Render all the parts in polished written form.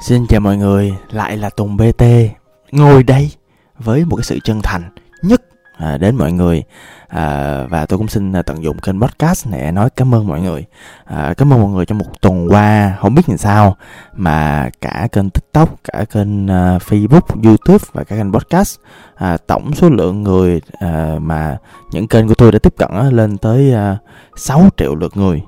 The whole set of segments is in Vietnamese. Xin chào mọi người, lại là Tùng BT ngồi đây với một cái sự chân thành nhất đến mọi người. Và tôi cũng xin tận dụng kênh podcast này nói cảm ơn mọi người. Cảm ơn mọi người trong một tuần qua, không biết làm sao mà cả kênh TikTok, cả kênh Facebook, YouTube và cả kênh podcast, tổng số lượng người mà những kênh của tôi đã tiếp cận lên tới 6 triệu lượt người.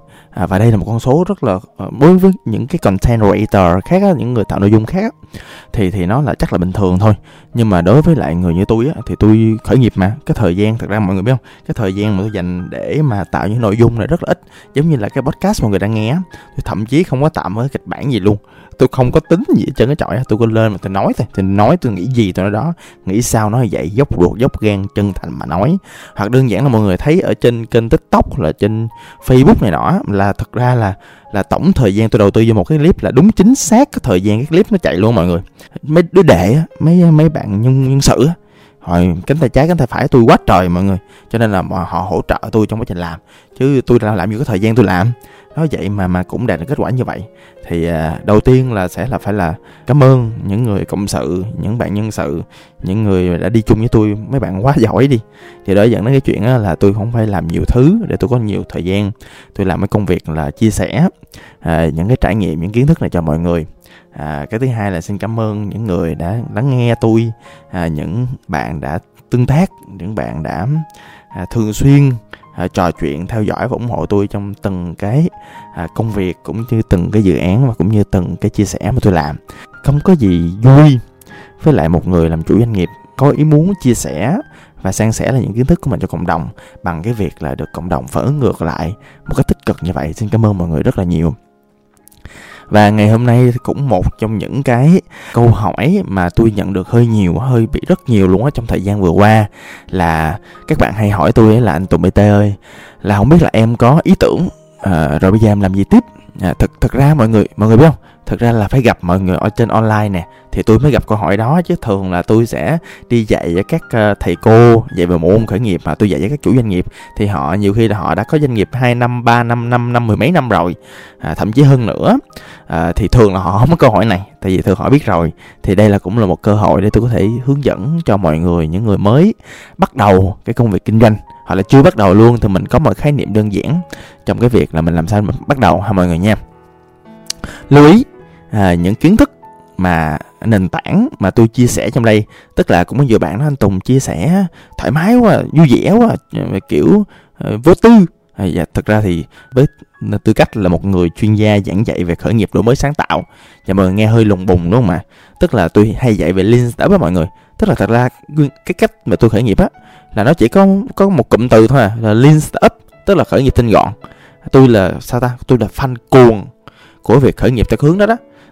Và đây là một con số rất là, đối với những cái content creator khác á, những người tạo nội dung khác á, thì nó là chắc là bình thường thôi. Nhưng mà đối với lại người như tôi á, thì tôi khởi nghiệp mà, cái thời gian, thật ra mọi người biết không, cái thời gian mà tôi dành để mà tạo những nội dung này rất là ít. Giống như là cái podcast mọi người đang nghe, tôi thậm chí không có tạm với kịch bản gì luôn, tôi không có tính gì hết trơn cái trọi. Tôi cứ lên mà tôi nói thôi, tôi nghĩ gì tôi nói đó, nghĩ sao nói vậy, dốc ruột dốc gan chân thành mà nói. Hoặc đơn giản là mọi người thấy ở trên kênh TikTok là trên Facebook này nọ, là thật ra là tổng thời gian tôi đầu tư vô một cái clip là đúng chính xác cái thời gian cái clip nó chạy luôn mọi người. Mấy đứa đệ á, mấy bạn nhân sự á, hồi cánh tay trái cánh tay phải tôi quá trời mọi người, cho nên là họ hỗ trợ tôi trong quá trình làm, chứ tôi làm như cái thời gian tôi làm nói vậy mà cũng đạt được kết quả như vậy. Thì đầu tiên là phải là cảm ơn những người cộng sự, những bạn nhân sự, những người đã đi chung với tôi, mấy bạn quá giỏi đi. Thì đó dẫn đến cái chuyện là tôi không phải làm nhiều thứ để tôi có nhiều thời gian, tôi làm cái công việc là chia sẻ những cái trải nghiệm, những kiến thức này cho mọi người. Cái thứ hai là xin cảm ơn những người đã lắng nghe tôi, những bạn đã tương tác, những bạn đã thường xuyên trò chuyện, theo dõi và ủng hộ tôi trong từng cái công việc cũng như từng cái dự án và cũng như từng cái chia sẻ mà tôi làm. Không có gì vui với lại một người làm chủ doanh nghiệp có ý muốn chia sẻ và san sẻ là những kiến thức của mình cho cộng đồng bằng cái việc là được cộng đồng phản ứng ngược lại một cách tích cực như vậy. Xin cảm ơn mọi người rất là nhiều. Và ngày hôm nay cũng một trong những cái câu hỏi mà tôi nhận được hơi bị rất nhiều luôn á trong thời gian vừa qua, là các bạn hay hỏi tôi ấy là anh Tùng BT ơi, là không biết là em có ý tưởng rồi bây giờ em làm gì tiếp. Thực ra mọi người biết không, thực ra là phải gặp mọi người ở trên online nè thì tôi mới gặp câu hỏi đó, chứ thường là tôi sẽ đi dạy với các thầy cô dạy về môn khởi nghiệp, mà tôi dạy với các chủ doanh nghiệp thì họ nhiều khi là họ đã có doanh nghiệp 2 năm 3 năm 5 năm mười mấy năm rồi, thậm chí hơn nữa, thì thường là họ không có câu hỏi này, tại vì thường họ biết rồi. Thì đây là cũng là một cơ hội để tôi có thể hướng dẫn cho mọi người, những người mới bắt đầu cái công việc kinh doanh hoặc là chưa bắt đầu luôn, thì mình có một khái niệm đơn giản trong cái việc là mình làm sao mình bắt đầu ha mọi người nha. Lưu ý những kiến thức mà nền tảng mà tôi chia sẻ trong đây, tức là cũng có nhiều bạn đó anh Tùng chia sẻ thoải mái quá, vui vẻ quá, kiểu vô tư. Dạ, thực ra thì với tư cách là một người chuyên gia giảng dạy về khởi nghiệp đổi mới sáng tạo, và mọi người nghe hơi lùng bùng đúng không ạ? Tức là tôi hay dạy về Lean Startup với mọi người. Tức là thật ra cái cách mà tôi khởi nghiệp á là nó chỉ có một cụm từ thôi à, là Lean Startup, tức là khởi nghiệp tinh gọn. Tôi là fan cuồng của việc khởi nghiệp theo hướng đó.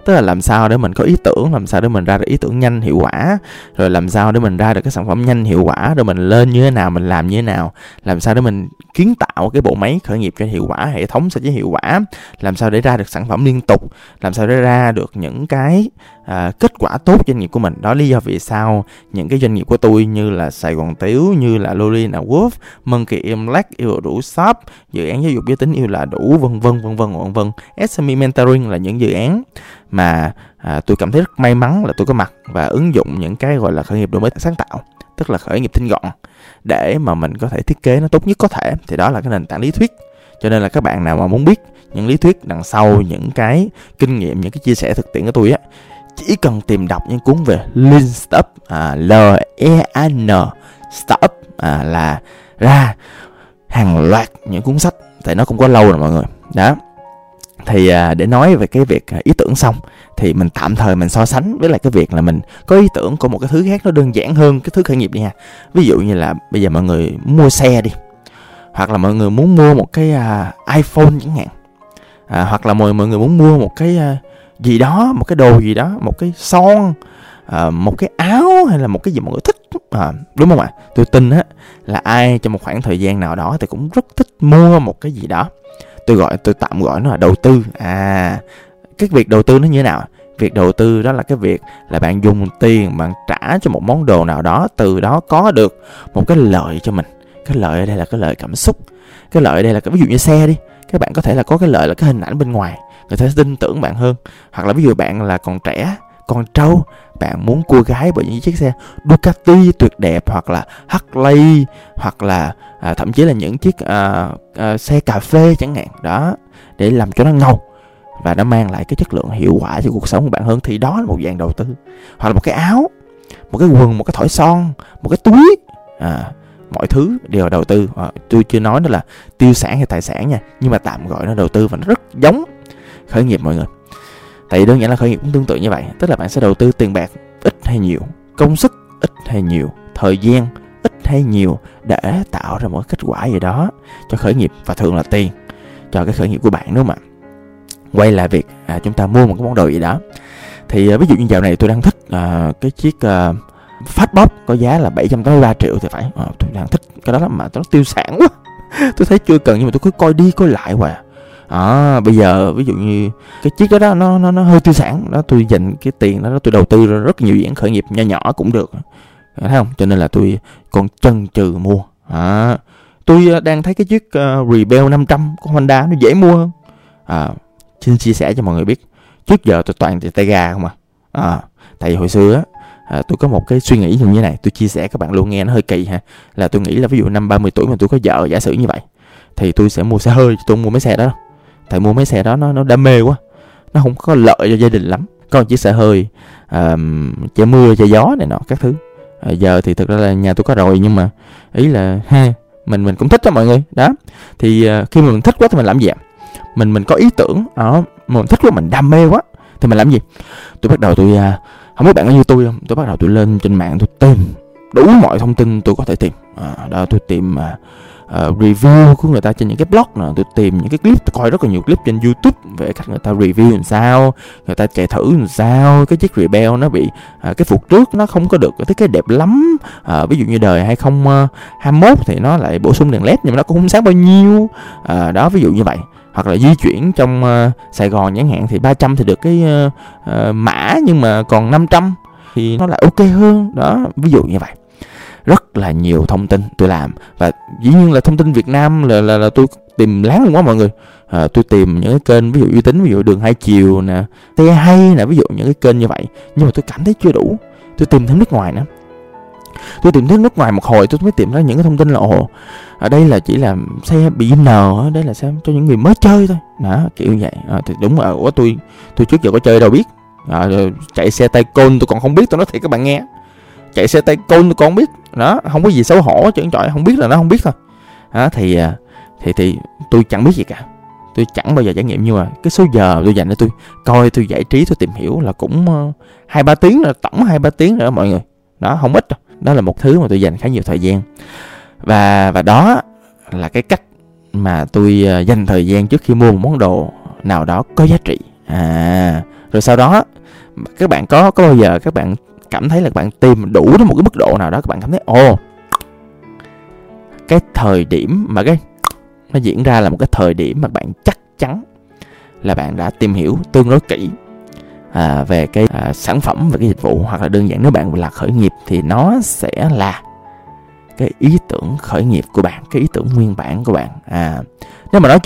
Tức là làm sao để mình có ý tưởng, làm sao để mình ra được ý tưởng nhanh hiệu quả, rồi làm sao để mình ra được cái sản phẩm nhanh hiệu quả, rồi mình lên như thế nào, mình làm như thế nào, làm sao để mình kiến tạo cái bộ máy khởi nghiệp cho hiệu quả, hệ thống sao cho hiệu quả, làm sao để ra được sản phẩm liên tục, làm sao để ra được những cái kết quả tốt doanh nghiệp của mình. Đó lý do vì sao những cái doanh nghiệp của tôi như là Sài Gòn Tiểu, như là Lilywood, Monkey in Black, yêu đủ shop, dự án giáo dục giới tính yêu là đủ, vân vân. SME Mentoring là những dự án mà tôi cảm thấy rất may mắn là tôi có mặt và ứng dụng những cái gọi là khởi nghiệp đổi mới sáng tạo, tức là khởi nghiệp tinh gọn, để mà mình có thể thiết kế nó tốt nhất có thể. Thì đó là cái nền tảng lý thuyết. Cho nên là các bạn nào mà muốn biết những lý thuyết đằng sau những cái kinh nghiệm, những cái chia sẻ thực tiễn của tôi á, chỉ cần tìm đọc những cuốn về Lean Startup, L-E-A-N Startup, là ra hàng loạt những cuốn sách, tại nó cũng có lâu rồi mọi người. Đó. Thì để nói về cái việc ý tưởng xong thì mình tạm thời mình so sánh với lại cái việc là mình có ý tưởng của một cái thứ khác nó đơn giản hơn cái thứ khởi nghiệp đi ha. Ví dụ như là bây giờ mọi người mua xe đi, hoặc là mọi người muốn mua một cái iPhone chẳng hạn, hoặc là mọi người muốn mua một cái gì đó, một cái đồ gì đó, một cái son, một cái áo hay là một cái gì mọi người thích, đúng không ạ? Tôi tin á là ai trong một khoảng thời gian nào đó thì cũng rất thích mua một cái gì đó. Tôi tạm gọi nó là đầu tư. Cái việc đầu tư nó như thế nào? Việc đầu tư đó là cái việc là bạn dùng tiền, bạn trả cho một món đồ nào đó, từ đó có được một cái lợi cho mình. Cái lợi ở đây là cái lợi cảm xúc. Cái lợi ở đây là ví dụ như xe đi, các bạn có thể là có cái lợi là cái hình ảnh bên ngoài, người ta sẽ tin tưởng bạn hơn. Hoặc là ví dụ bạn là còn trẻ, con trâu, bạn muốn cua gái bởi những chiếc xe Ducati tuyệt đẹp, hoặc là Harley, hoặc là thậm chí là những chiếc xe cà phê chẳng hạn đó, để làm cho nó ngầu và nó mang lại cái chất lượng hiệu quả cho cuộc sống của bạn hơn, thì đó là một dạng đầu tư. Hoặc là một cái áo, một cái quần, một cái thỏi son, một cái túi, mọi thứ đều là đầu tư. Tôi chưa nói đó là tiêu sản hay tài sản nha, nhưng mà tạm gọi nó đầu tư và nó rất giống khởi nghiệp mọi người. Tại vì đơn giản là khởi nghiệp cũng tương tự như vậy, tức là bạn sẽ đầu tư tiền bạc ít hay nhiều, công sức ít hay nhiều, thời gian ít hay nhiều để tạo ra một kết quả gì đó cho khởi nghiệp, và thường là tiền cho cái khởi nghiệp của bạn, đúng không ạ? Quay lại việc chúng ta mua một cái món đồ gì đó, thì ví dụ như dạo này tôi đang thích cái chiếc Fastbox có giá là 783 triệu thì phải. Tôi đang thích cái đó lắm mà nó tiêu sản quá. Tôi thấy chưa cần nhưng mà tôi cứ coi đi coi lại hoài. Bây giờ ví dụ như cái chiếc đó nó hơi tiêu sản đó, tôi dành cái tiền đó tôi đầu tư rất nhiều dự án khởi nghiệp nho nhỏ cũng được, thấy không? Cho nên là tôi còn chần chừ mua. Tôi đang thấy cái chiếc Rebel 500 của Honda nó dễ mua hơn. Xin chia sẻ cho mọi người biết, trước giờ tôi toàn tay gà không à. Tại vì hồi xưa á, tôi có một cái suy nghĩ như thế này, tôi chia sẻ các bạn luôn, nghe nó hơi kỳ ha, là tôi nghĩ là ví dụ năm 30 tuổi mà tôi có vợ giả sử như vậy, thì tôi sẽ mua xe hơi, tôi không mua mấy xe đó đâu. Tại mua mấy xe đó nó đam mê quá, nó không có lợi cho gia đình lắm. Có một chiếc xe hơi che mưa che gió này nọ các thứ. Giờ thì thực ra là nhà tôi có rồi, nhưng mà ý là mình cũng thích đó mọi người đó. Thì khi mà mình thích quá thì mình làm gì ạ? Mình có ý tưởng đó, mình thích quá, mình đam mê quá thì mình làm gì? Tôi bắt đầu tôi không biết bạn có như tôi không, tôi bắt đầu tôi lên trên mạng tôi tìm đủ mọi thông tin tôi có thể tìm. Đó, tôi tìm review của người ta trên những cái blog nè, tôi tìm những cái clip, tôi coi rất là nhiều clip trên YouTube về cách người ta review làm sao, người ta chạy thử làm sao, cái chiếc Rebel nó bị cái phục trước nó không có được cái thiết kế đẹp lắm, ví dụ như đời 2021 thì nó lại bổ sung đèn LED nhưng mà nó cũng không sáng bao nhiêu, đó ví dụ như vậy. Hoặc là di chuyển trong Sài Gòn chẳng hạn, thì 300 thì được cái mã nhưng mà còn 500 thì nó lại ok hơn đó, ví dụ như vậy. Rất là nhiều thông tin tôi làm, và dĩ nhiên là thông tin Việt Nam là tôi tìm láng luôn quá mọi người. Tôi tìm những cái kênh ví dụ uy tín, ví dụ Đường Hai Chiều nè, Te Hay nè, ví dụ những cái kênh như vậy, nhưng mà tôi cảm thấy chưa đủ. Tôi tìm thêm nước ngoài nữa, tôi tìm thấy nước ngoài một hồi tôi mới tìm ra những cái thông tin là ở đây là chỉ là xe beginner, đây là xe cho những người mới chơi thôi đó, kiểu vậy. Thì đúng là tôi trước giờ có chơi đâu biết. Chạy xe tay côn tôi còn không biết, tôi nói thiệt các bạn nghe, chạy xe tay côn tôi còn không biết đó, không có gì xấu hổ chứ, trời, không biết là nó không biết thôi. Thì tôi chẳng biết gì cả, tôi chẳng bao giờ trải nghiệm, nhưng mà cái số giờ tôi dành để tôi coi, tôi giải trí, tôi tìm hiểu là cũng 2-3 tiếng rồi, tổng 2-3 tiếng rồi đó mọi người, đó không ít đâu. Đó là một thứ mà tôi dành khá nhiều thời gian, và đó là cái cách mà tôi dành thời gian trước khi mua một món đồ nào đó có giá trị. Rồi sau đó các bạn có bao giờ các bạn cảm thấy là các bạn tìm đủ đến một cái mức độ nào đó, các bạn cảm thấy cái thời điểm mà cái nó diễn ra là một cái thời điểm mà bạn chắc chắn là bạn đã tìm hiểu tương đối kỹ về cái sản phẩm và cái dịch vụ. Hoặc là đơn giản nếu bạn là khởi nghiệp thì nó sẽ là cái ý tưởng khởi nghiệp của bạn, cái ý tưởng nguyên bản của bạn. Nếu mà nói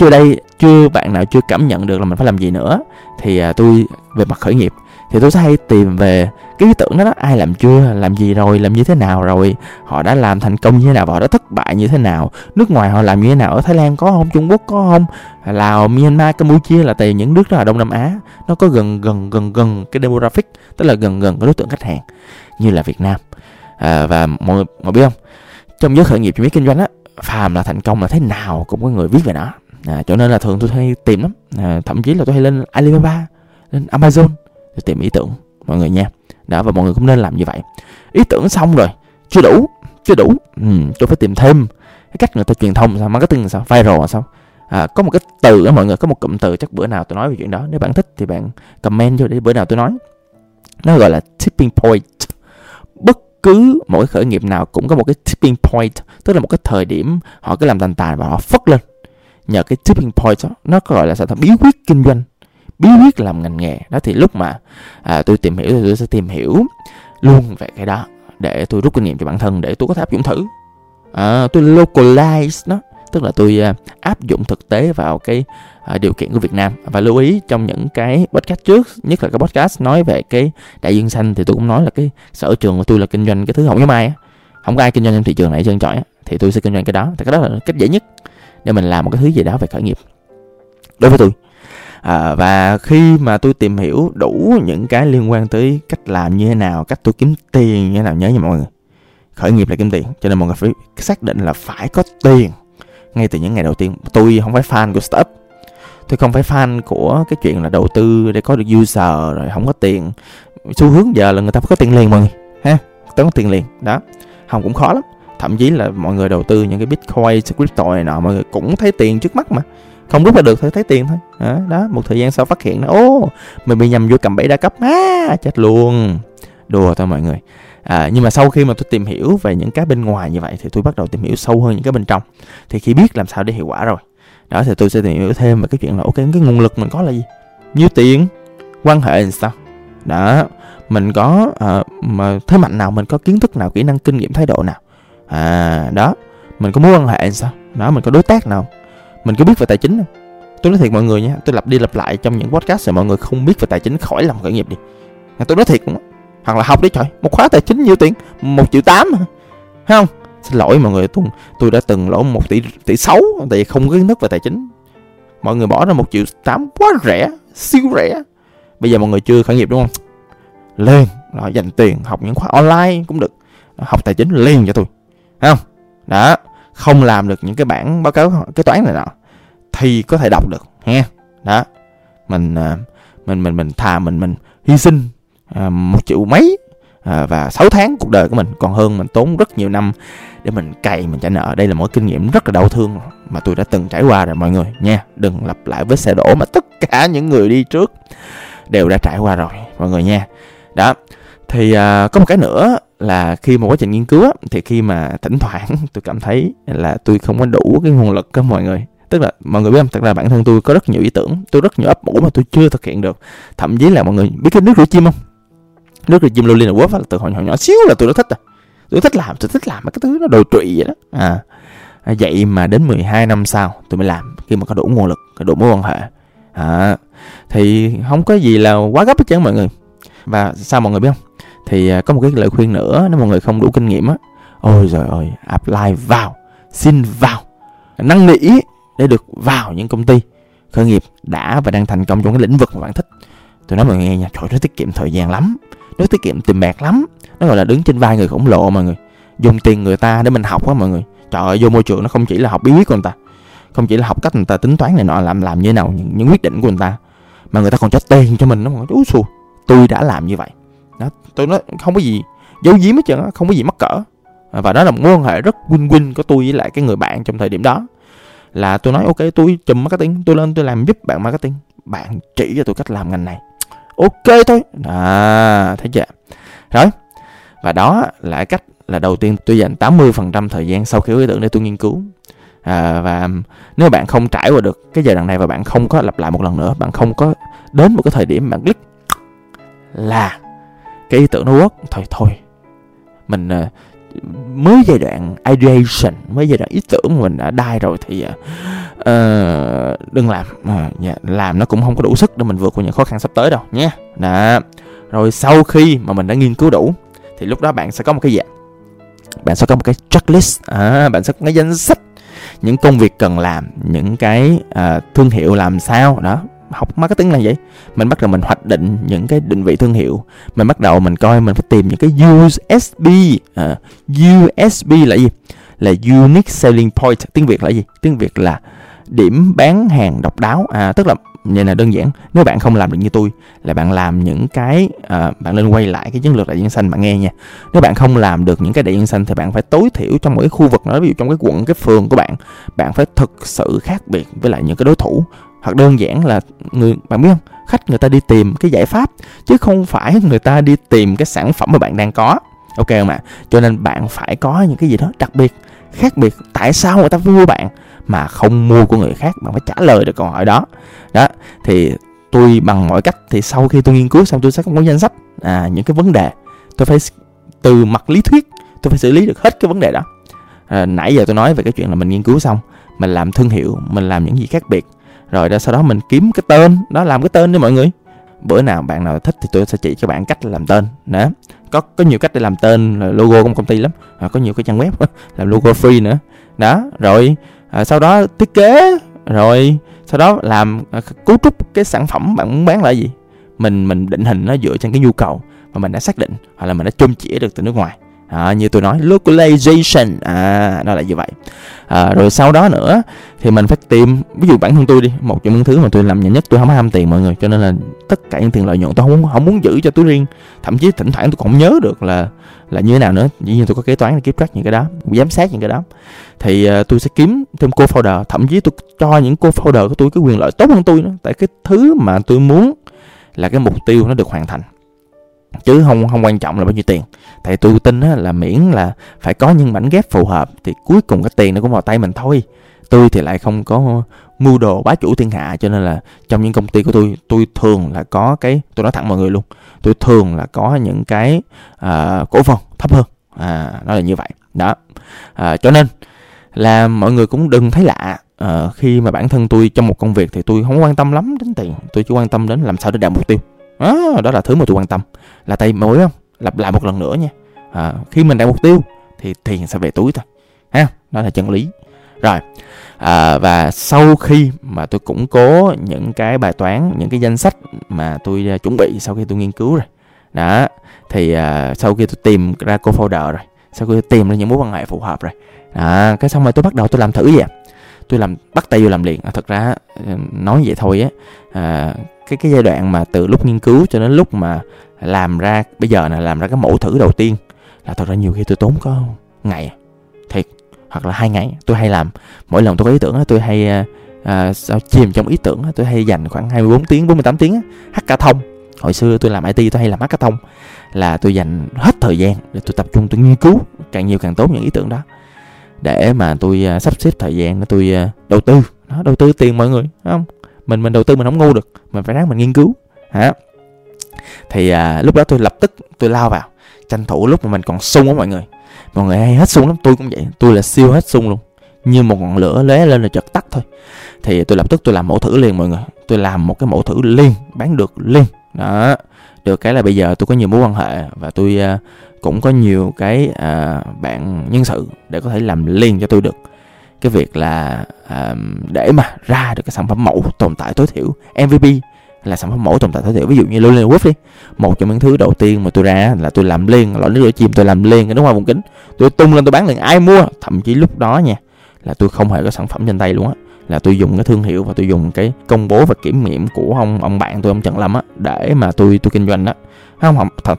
chưa bạn nào chưa cảm nhận được là mình phải làm gì nữa, thì tôi về mặt khởi nghiệp thì tôi sẽ hay tìm về cái ý tưởng đó, ai làm chưa, làm gì rồi, làm như thế nào rồi, họ đã làm thành công như thế nào và họ đã thất bại như thế nào, nước ngoài họ làm như thế nào, ở Thái Lan có không, Trung Quốc có không, Lào, Myanmar, Campuchia, là từ những nước đó ở Đông Nam Á, nó có gần cái demographic, tức là gần cái đối tượng khách hàng như là Việt Nam. Và mọi người biết không, trong giới khởi nghiệp trong giới kinh doanh á, phàm là thành công là thế nào cũng có người viết về nó, cho nên là thường tôi hay tìm lắm. Thậm chí là tôi hay lên Alibaba, lên Amazon để tìm ý tưởng mọi người nha. Đó, và mọi người cũng nên làm như vậy. Ý tưởng xong rồi chưa đủ, tôi phải tìm thêm cái cách người ta truyền thông sao, marketing làm sao, viral làm sao. Có một cái từ đó mọi người, có một cụm từ chắc bữa nào tôi nói về chuyện đó, nếu bạn thích thì bạn comment vô để bữa nào tôi nói. Nó gọi là tipping point. Bất cứ mỗi khởi nghiệp nào cũng có một cái tipping point, tức là một cái thời điểm họ cứ làm tàn và họ phất lên. Nhờ cái tipping point đó, nó gọi là sản phẩm bí quyết kinh doanh, bí quyết làm ngành nghề đó. Thì lúc mà tôi tìm hiểu thì tôi sẽ tìm hiểu luôn về cái đó để tôi rút kinh nghiệm cho bản thân, để tôi có thể áp dụng thử. Tôi localize nó, tức là tôi áp dụng thực tế vào cái điều kiện của Việt Nam. Và lưu ý trong những cái podcast trước, nhất là cái podcast nói về cái đại dương xanh, thì tôi cũng nói là cái sở trường của tôi là kinh doanh cái thứ không giống ai á, không có ai kinh doanh trong thị trường này trơn trọi á, thì tôi sẽ kinh doanh cái đó. Thì cái đó là cách dễ nhất để mình làm một cái thứ gì đó về khởi nghiệp đối với tôi. Và khi mà tôi tìm hiểu đủ những cái liên quan tới cách làm như thế nào, cách tôi kiếm tiền như thế nào, nhớ nha mọi người, khởi nghiệp là kiếm tiền, cho nên mọi người phải xác định là phải có tiền ngay từ những ngày đầu tiên. Tôi không phải fan của startup, tôi không phải fan của cái chuyện là đầu tư để có được user rồi không có tiền. Xu hướng giờ là người ta phải có tiền liền mọi người ha, tớ có tiền liền đó, không cũng khó lắm. Thậm chí là mọi người đầu tư những cái Bitcoin, crypto này nọ, mọi người cũng thấy tiền trước mắt mà không rút ra được, thấy tiền thôi đó. Một thời gian sau phát hiện ô mình bị nhầm vô cạm bẫy đa cấp, chết luôn, đùa thôi mọi người. Nhưng mà sau khi mà tôi tìm hiểu về những cái bên ngoài như vậy thì tôi bắt đầu tìm hiểu sâu hơn những cái bên trong. Thì khi biết làm sao để hiệu quả rồi đó, thì tôi sẽ tìm hiểu thêm về cái chuyện là ok, cái nguồn lực mình có là gì, nhiêu tiền, quan hệ làm sao đó, mình có mà thế mạnh nào, mình có kiến thức nào, kỹ năng, kinh nghiệm, thái độ nào đó, mình có mối quan hệ làm sao đó, mình có đối tác nào, mình có biết về tài chính không. Tôi nói thiệt mọi người nha, tôi lặp đi lặp lại trong những podcast rồi, mọi người không biết về tài chính khỏi làm khởi nghiệp đi, tôi nói thiệt cũng. Hoặc là học đi trời, một khóa tài chính nhiêu tiền, 1.8 triệu hả? Không? Xin lỗi mọi người, tôi đã từng lỗ 1 tỷ 6 tại không có kiến thức về tài chính. Mọi người bỏ ra 1.8 triệu quá rẻ, siêu rẻ. Bây giờ mọi người chưa khởi nghiệp đúng không? Lên rồi dành tiền học những khóa online cũng được, học tài chính liền cho tôi, không? Đó, không làm được những cái bản báo cáo kế toán này nọ thì có thể đọc được nha. Đó, mình hy sinh 1 triệu mấy và 6 tháng cuộc đời của mình, còn hơn mình tốn rất nhiều năm để mình cày, mình trả nợ. Đây là một kinh nghiệm rất là đau thương mà tôi đã từng trải qua rồi mọi người nha. Đừng lặp lại với xe đổ mà tất cả những người đi trước đều đã trải qua rồi mọi người nha. Đó, thì có một cái nữa là khi mà quá trình nghiên cứu thì khi mà thỉnh thoảng tôi cảm thấy là tôi không có đủ cái nguồn lực đó mọi người. Tức là mọi người biết không, thật ra bản thân tôi có rất nhiều ý tưởng, tôi rất nhiều ấp ủ mà tôi chưa thực hiện được. Thậm chí là mọi người biết cái nước rửa chim không? Nước rửa chim Lilywood là từ hồi nhỏ xíu là tôi đã thích rồi. Tôi thích làm cái thứ nó đồi trụy vậy đó. Vậy mà đến 12 năm sau tôi mới làm, khi mà có đủ nguồn lực, có đủ mối quan hệ. Thì không có gì là quá gấp hết trơn mọi người. Và sao mọi người biết không? Thì có một cái lời khuyên nữa, nếu mọi người không đủ kinh nghiệm á, ôi giời ơi, apply vào, xin vào, năn nỉ để được vào những công ty khởi nghiệp đã và đang thành công trong cái lĩnh vực mà bạn thích. Tôi nói mọi người nghe nha, trời, nó tiết kiệm thời gian lắm, nó tiết kiệm tiền bạc lắm, nó gọi là đứng trên vai người khổng lồ mọi người, dùng tiền người ta để mình học á mọi người. Trời ơi, vô môi trường nó không chỉ là học bí quyết của người ta, không chỉ là học cách người ta tính toán này nọ, làm như thế nào, những quyết định của người ta, mà người ta còn trả tiền cho mình đó mọi người. Úi xù, tôi đã làm như vậy đó, tôi nói không có gì giấu giếm hết trơn á, không có gì mắc cỡ. Và đó là một mối quan hệ rất win-win của tôi với lại cái người bạn trong thời điểm đó. Là tôi nói ok, tôi chùm marketing, tôi lên tôi làm giúp bạn marketing, bạn chỉ cho tôi cách làm ngành này, ok thôi à, thấy chưa? Rồi, và đó là cách là đầu tiên tôi dành 80% thời gian sau khi ý tưởng để tôi nghiên cứu. Và nếu bạn không trải qua được cái giai đoạn này và bạn không có lặp lại một lần nữa, bạn không có đến một cái thời điểm bạn click là cái ý tưởng nó work, thôi mình mới giai đoạn ideation, mới giai đoạn ý tưởng mình đã đai rồi thì đừng làm, làm nó cũng không có đủ sức để mình vượt qua những khó khăn sắp tới đâu nhé. Đó, rồi sau khi mà mình đã nghiên cứu đủ thì lúc đó bạn sẽ có một cái dạng, bạn sẽ có một cái checklist, bạn sẽ có cái danh sách những công việc cần làm, những cái thương hiệu làm sao đó. Học marketing là vậy, mình bắt đầu mình hoạch định những cái định vị thương hiệu, mình bắt đầu mình coi mình phải tìm những cái USP. USP là gì? Là unique selling point, tiếng Việt là gì? Tiếng Việt là điểm bán hàng độc đáo. Tức là như là đơn giản, nếu bạn không làm được như tôi là bạn làm những cái bạn nên quay lại cái chiến lược đại dương xanh, bạn nghe nha. Nếu bạn không làm được những cái đại dương xanh thì bạn phải tối thiểu trong mỗi khu vực đó, ví dụ trong cái quận, cái phường của bạn, bạn phải thực sự khác biệt với lại những cái đối thủ. Hoặc đơn giản là bạn biết không, khách người ta đi tìm cái giải pháp chứ không phải người ta đi tìm cái sản phẩm mà bạn đang có, ok không ạ? Cho nên bạn phải có những cái gì đó đặc biệt, khác biệt. Tại sao người ta phải mua bạn mà không mua của người khác? Bạn phải trả lời được câu hỏi đó. Đó, thì tôi bằng mọi cách, thì sau khi tôi nghiên cứu xong tôi sẽ có một danh sách những cái vấn đề tôi phải, từ mặt lý thuyết tôi phải xử lý được hết cái vấn đề đó. Nãy giờ tôi nói về cái chuyện là mình nghiên cứu xong mình làm thương hiệu, mình làm những gì khác biệt, rồi đó sau đó mình kiếm cái tên đó, làm cái tên cho mọi người. Bữa nào bạn nào thích thì tôi sẽ chỉ cho bạn cách làm tên đó. Có nhiều cách để làm tên logo của công ty lắm, có nhiều cái trang web đó, làm logo free nữa đó, rồi sau đó thiết kế, rồi sau đó làm cấu trúc cái sản phẩm bạn muốn bán là gì. Mình định hình nó dựa trên cái nhu cầu mà mình đã xác định hoặc là mình đã chôm chĩa được từ nước ngoài. Như tôi nói, localization, nó là như vậy. Rồi sau đó nữa thì mình phải tìm, ví dụ bản thân tôi đi, một trong những thứ mà tôi làm nhanh nhất, tôi không ham tiền mọi người, cho nên là tất cả những tiền lợi nhuận tôi không muốn giữ cho túi riêng. Thậm chí thỉnh thoảng tôi cũng không nhớ được là như thế nào nữa, dĩ nhiên tôi có kế toán để kiểm soát những cái đó, giám sát những cái đó. Thì tôi sẽ kiếm thêm co-founder, thậm chí tôi cho những co-founder của tôi cái quyền lợi tốt hơn tôi nữa, tại cái thứ mà tôi muốn là cái mục tiêu nó được hoàn thành, chứ không quan trọng là bao nhiêu tiền. Tại tôi tin là miễn là phải có những mảnh ghép phù hợp thì cuối cùng cái tiền nó cũng vào tay mình thôi. Tôi thì lại không có mưu đồ bá chủ thiên hạ, cho nên là trong những công ty của tôi thường là có cái, tôi nói thẳng mọi người luôn, tôi thường là có những cái cổ phần thấp hơn, nó là như vậy đó. Cho nên là mọi người cũng đừng thấy lạ khi mà bản thân tôi trong một công việc thì tôi không quan tâm lắm đến tiền, tôi chỉ quan tâm đến làm sao để đạt mục tiêu. Đó là thứ mà tôi quan tâm, là tại mỗi không lặp lại một lần nữa nha, khi mình đạt mục tiêu thì tiền sẽ về túi thôi ha, đó là chân lý rồi. Và sau khi mà tôi củng cố những cái bài toán, những cái danh sách mà tôi chuẩn bị sau khi tôi nghiên cứu rồi đó, thì sau khi tôi tìm ra co-founder rồi, sau khi tôi tìm ra những mối quan hệ phù hợp rồi đó, cái xong rồi tôi bắt đầu tôi làm thử vậy. Tôi làm bắt tay vô làm liền. Thật ra nói vậy thôi á, cái giai đoạn mà từ lúc nghiên cứu cho đến lúc mà làm ra bây giờ là làm ra cái mẫu thử đầu tiên là thật ra nhiều khi tôi tốn có ngày thiệt, hoặc là 2 ngày. Tôi hay làm, mỗi lần tôi có ý tưởng tôi hay chìm trong ý tưởng, tôi hay dành khoảng 24 tiếng, 48 tiếng. Hackathon hồi xưa tôi làm IT, tôi hay làm hackathon là tôi dành hết thời gian để tôi tập trung tôi nghiên cứu càng nhiều càng tốt những ý tưởng đó, để mà tôi sắp xếp thời gian để tôi đầu tư. Nó đầu tư tiền mọi người, đúng không? Mình đầu tư mình không ngu được, mình phải ráng mình nghiên cứu hả. Thì lúc đó tôi lập tức tôi lao vào, tranh thủ lúc mà mình còn sung á mọi người hay hết sung lắm, tôi cũng vậy, tôi là siêu hết sung luôn, như một ngọn lửa lóe lên là chợt tắt thôi. Thì tôi lập tức tôi làm mẫu thử liền mọi người, tôi làm một cái mẫu thử liền, bán được liền đó. Được cái là bây giờ tôi có nhiều mối quan hệ và tôi cũng có nhiều cái bạn nhân sự để có thể làm liền cho tôi được cái việc là để mà ra được cái sản phẩm mẫu tồn tại tối thiểu. MVP là sản phẩm mẫu tồn tại tối thiểu. Ví dụ như Lilywood đi, một trong những thứ đầu tiên mà tôi ra là tôi làm liền lọ nước rửa chim, tôi làm liền cái nước hoa vùng kính, tôi tung lên tôi bán liền, ai mua. Thậm chí lúc đó nha là tôi không hề có sản phẩm trên tay luôn á, là tôi dùng cái thương hiệu và tôi dùng cái công bố và kiểm nghiệm của ông bạn tôi, ông Trần Lâm á, để mà tôi kinh doanh đó.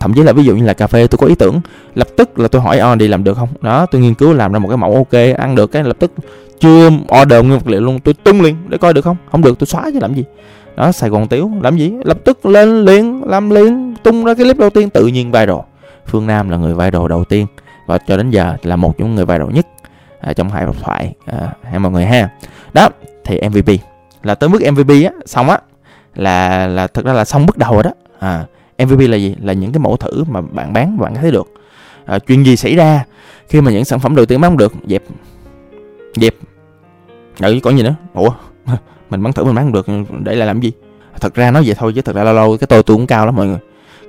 Thậm chí là ví dụ như là cà phê, tôi có ý tưởng lập tức là tôi hỏi đi làm được không đó, tôi nghiên cứu làm ra một cái mẫu ok ăn được, cái lập tức chưa order nguyên vật liệu luôn, tôi tung liền để coi được không, không được tôi xóa chứ làm gì đó. Sài Gòn Tiểu làm gì, lập tức lên liền làm liền, tung ra cái clip đầu tiên tự nhiên viral. Phương Nam là người viral đầu tiên và cho đến giờ là một trong những người viral nhất trong Hải Độc Thoại hay mọi người ha. Đó thì MVP là tới mức MVP á, xong á là thực ra là xong bước đầu rồi đó. MVP là gì? Là những cái mẫu thử mà bạn bán và bạn thấy được. Chuyện gì xảy ra khi mà những sản phẩm đầu tiên bán không được? Dẹp. Đợi còn gì nữa? Ủa, mình bán thử mình bán không được để lại làm gì? Thật ra nói vậy thôi chứ thật ra lâu lâu cái tôi cũng cao lắm mọi người.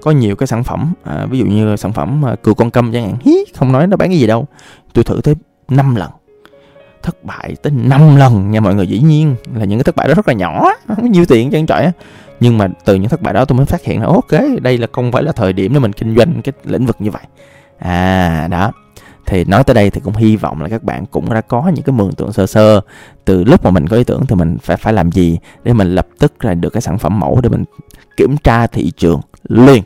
Có nhiều cái sản phẩm ví dụ như sản phẩm cừu con câm chẳng hạn, không nói nó bán cái gì đâu. Tôi thử tới 5 lần. Thất bại tới 5 lần nha mọi người. Dĩ nhiên là những cái thất bại đó rất là nhỏ, không có nhiều tiền chẳng trời á. Nhưng mà từ những thất bại đó tôi mới phát hiện là ok, đây là không phải là thời điểm để mình kinh doanh cái lĩnh vực như vậy. Đó. Thì nói tới đây thì cũng hy vọng là các bạn cũng đã có những cái mường tượng sơ sơ từ lúc mà mình có ý tưởng thì mình phải làm gì để mình lập tức ra được cái sản phẩm mẫu, để mình kiểm tra thị trường liền,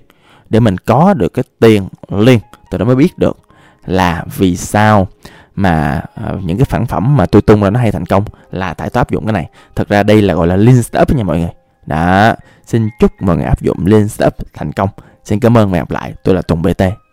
để mình có được cái tiền liền. Từ đó mới biết được là vì sao mà những cái sản phẩm mà tôi tung ra nó hay thành công là tại tôi áp dụng cái này. Thật ra đây là gọi là Lean Startup nha mọi người. Đó, xin chúc mọi người áp dụng Lean Startup thành công. Xin cảm ơn và hẹn gặp lại. Tôi là Tùng BT.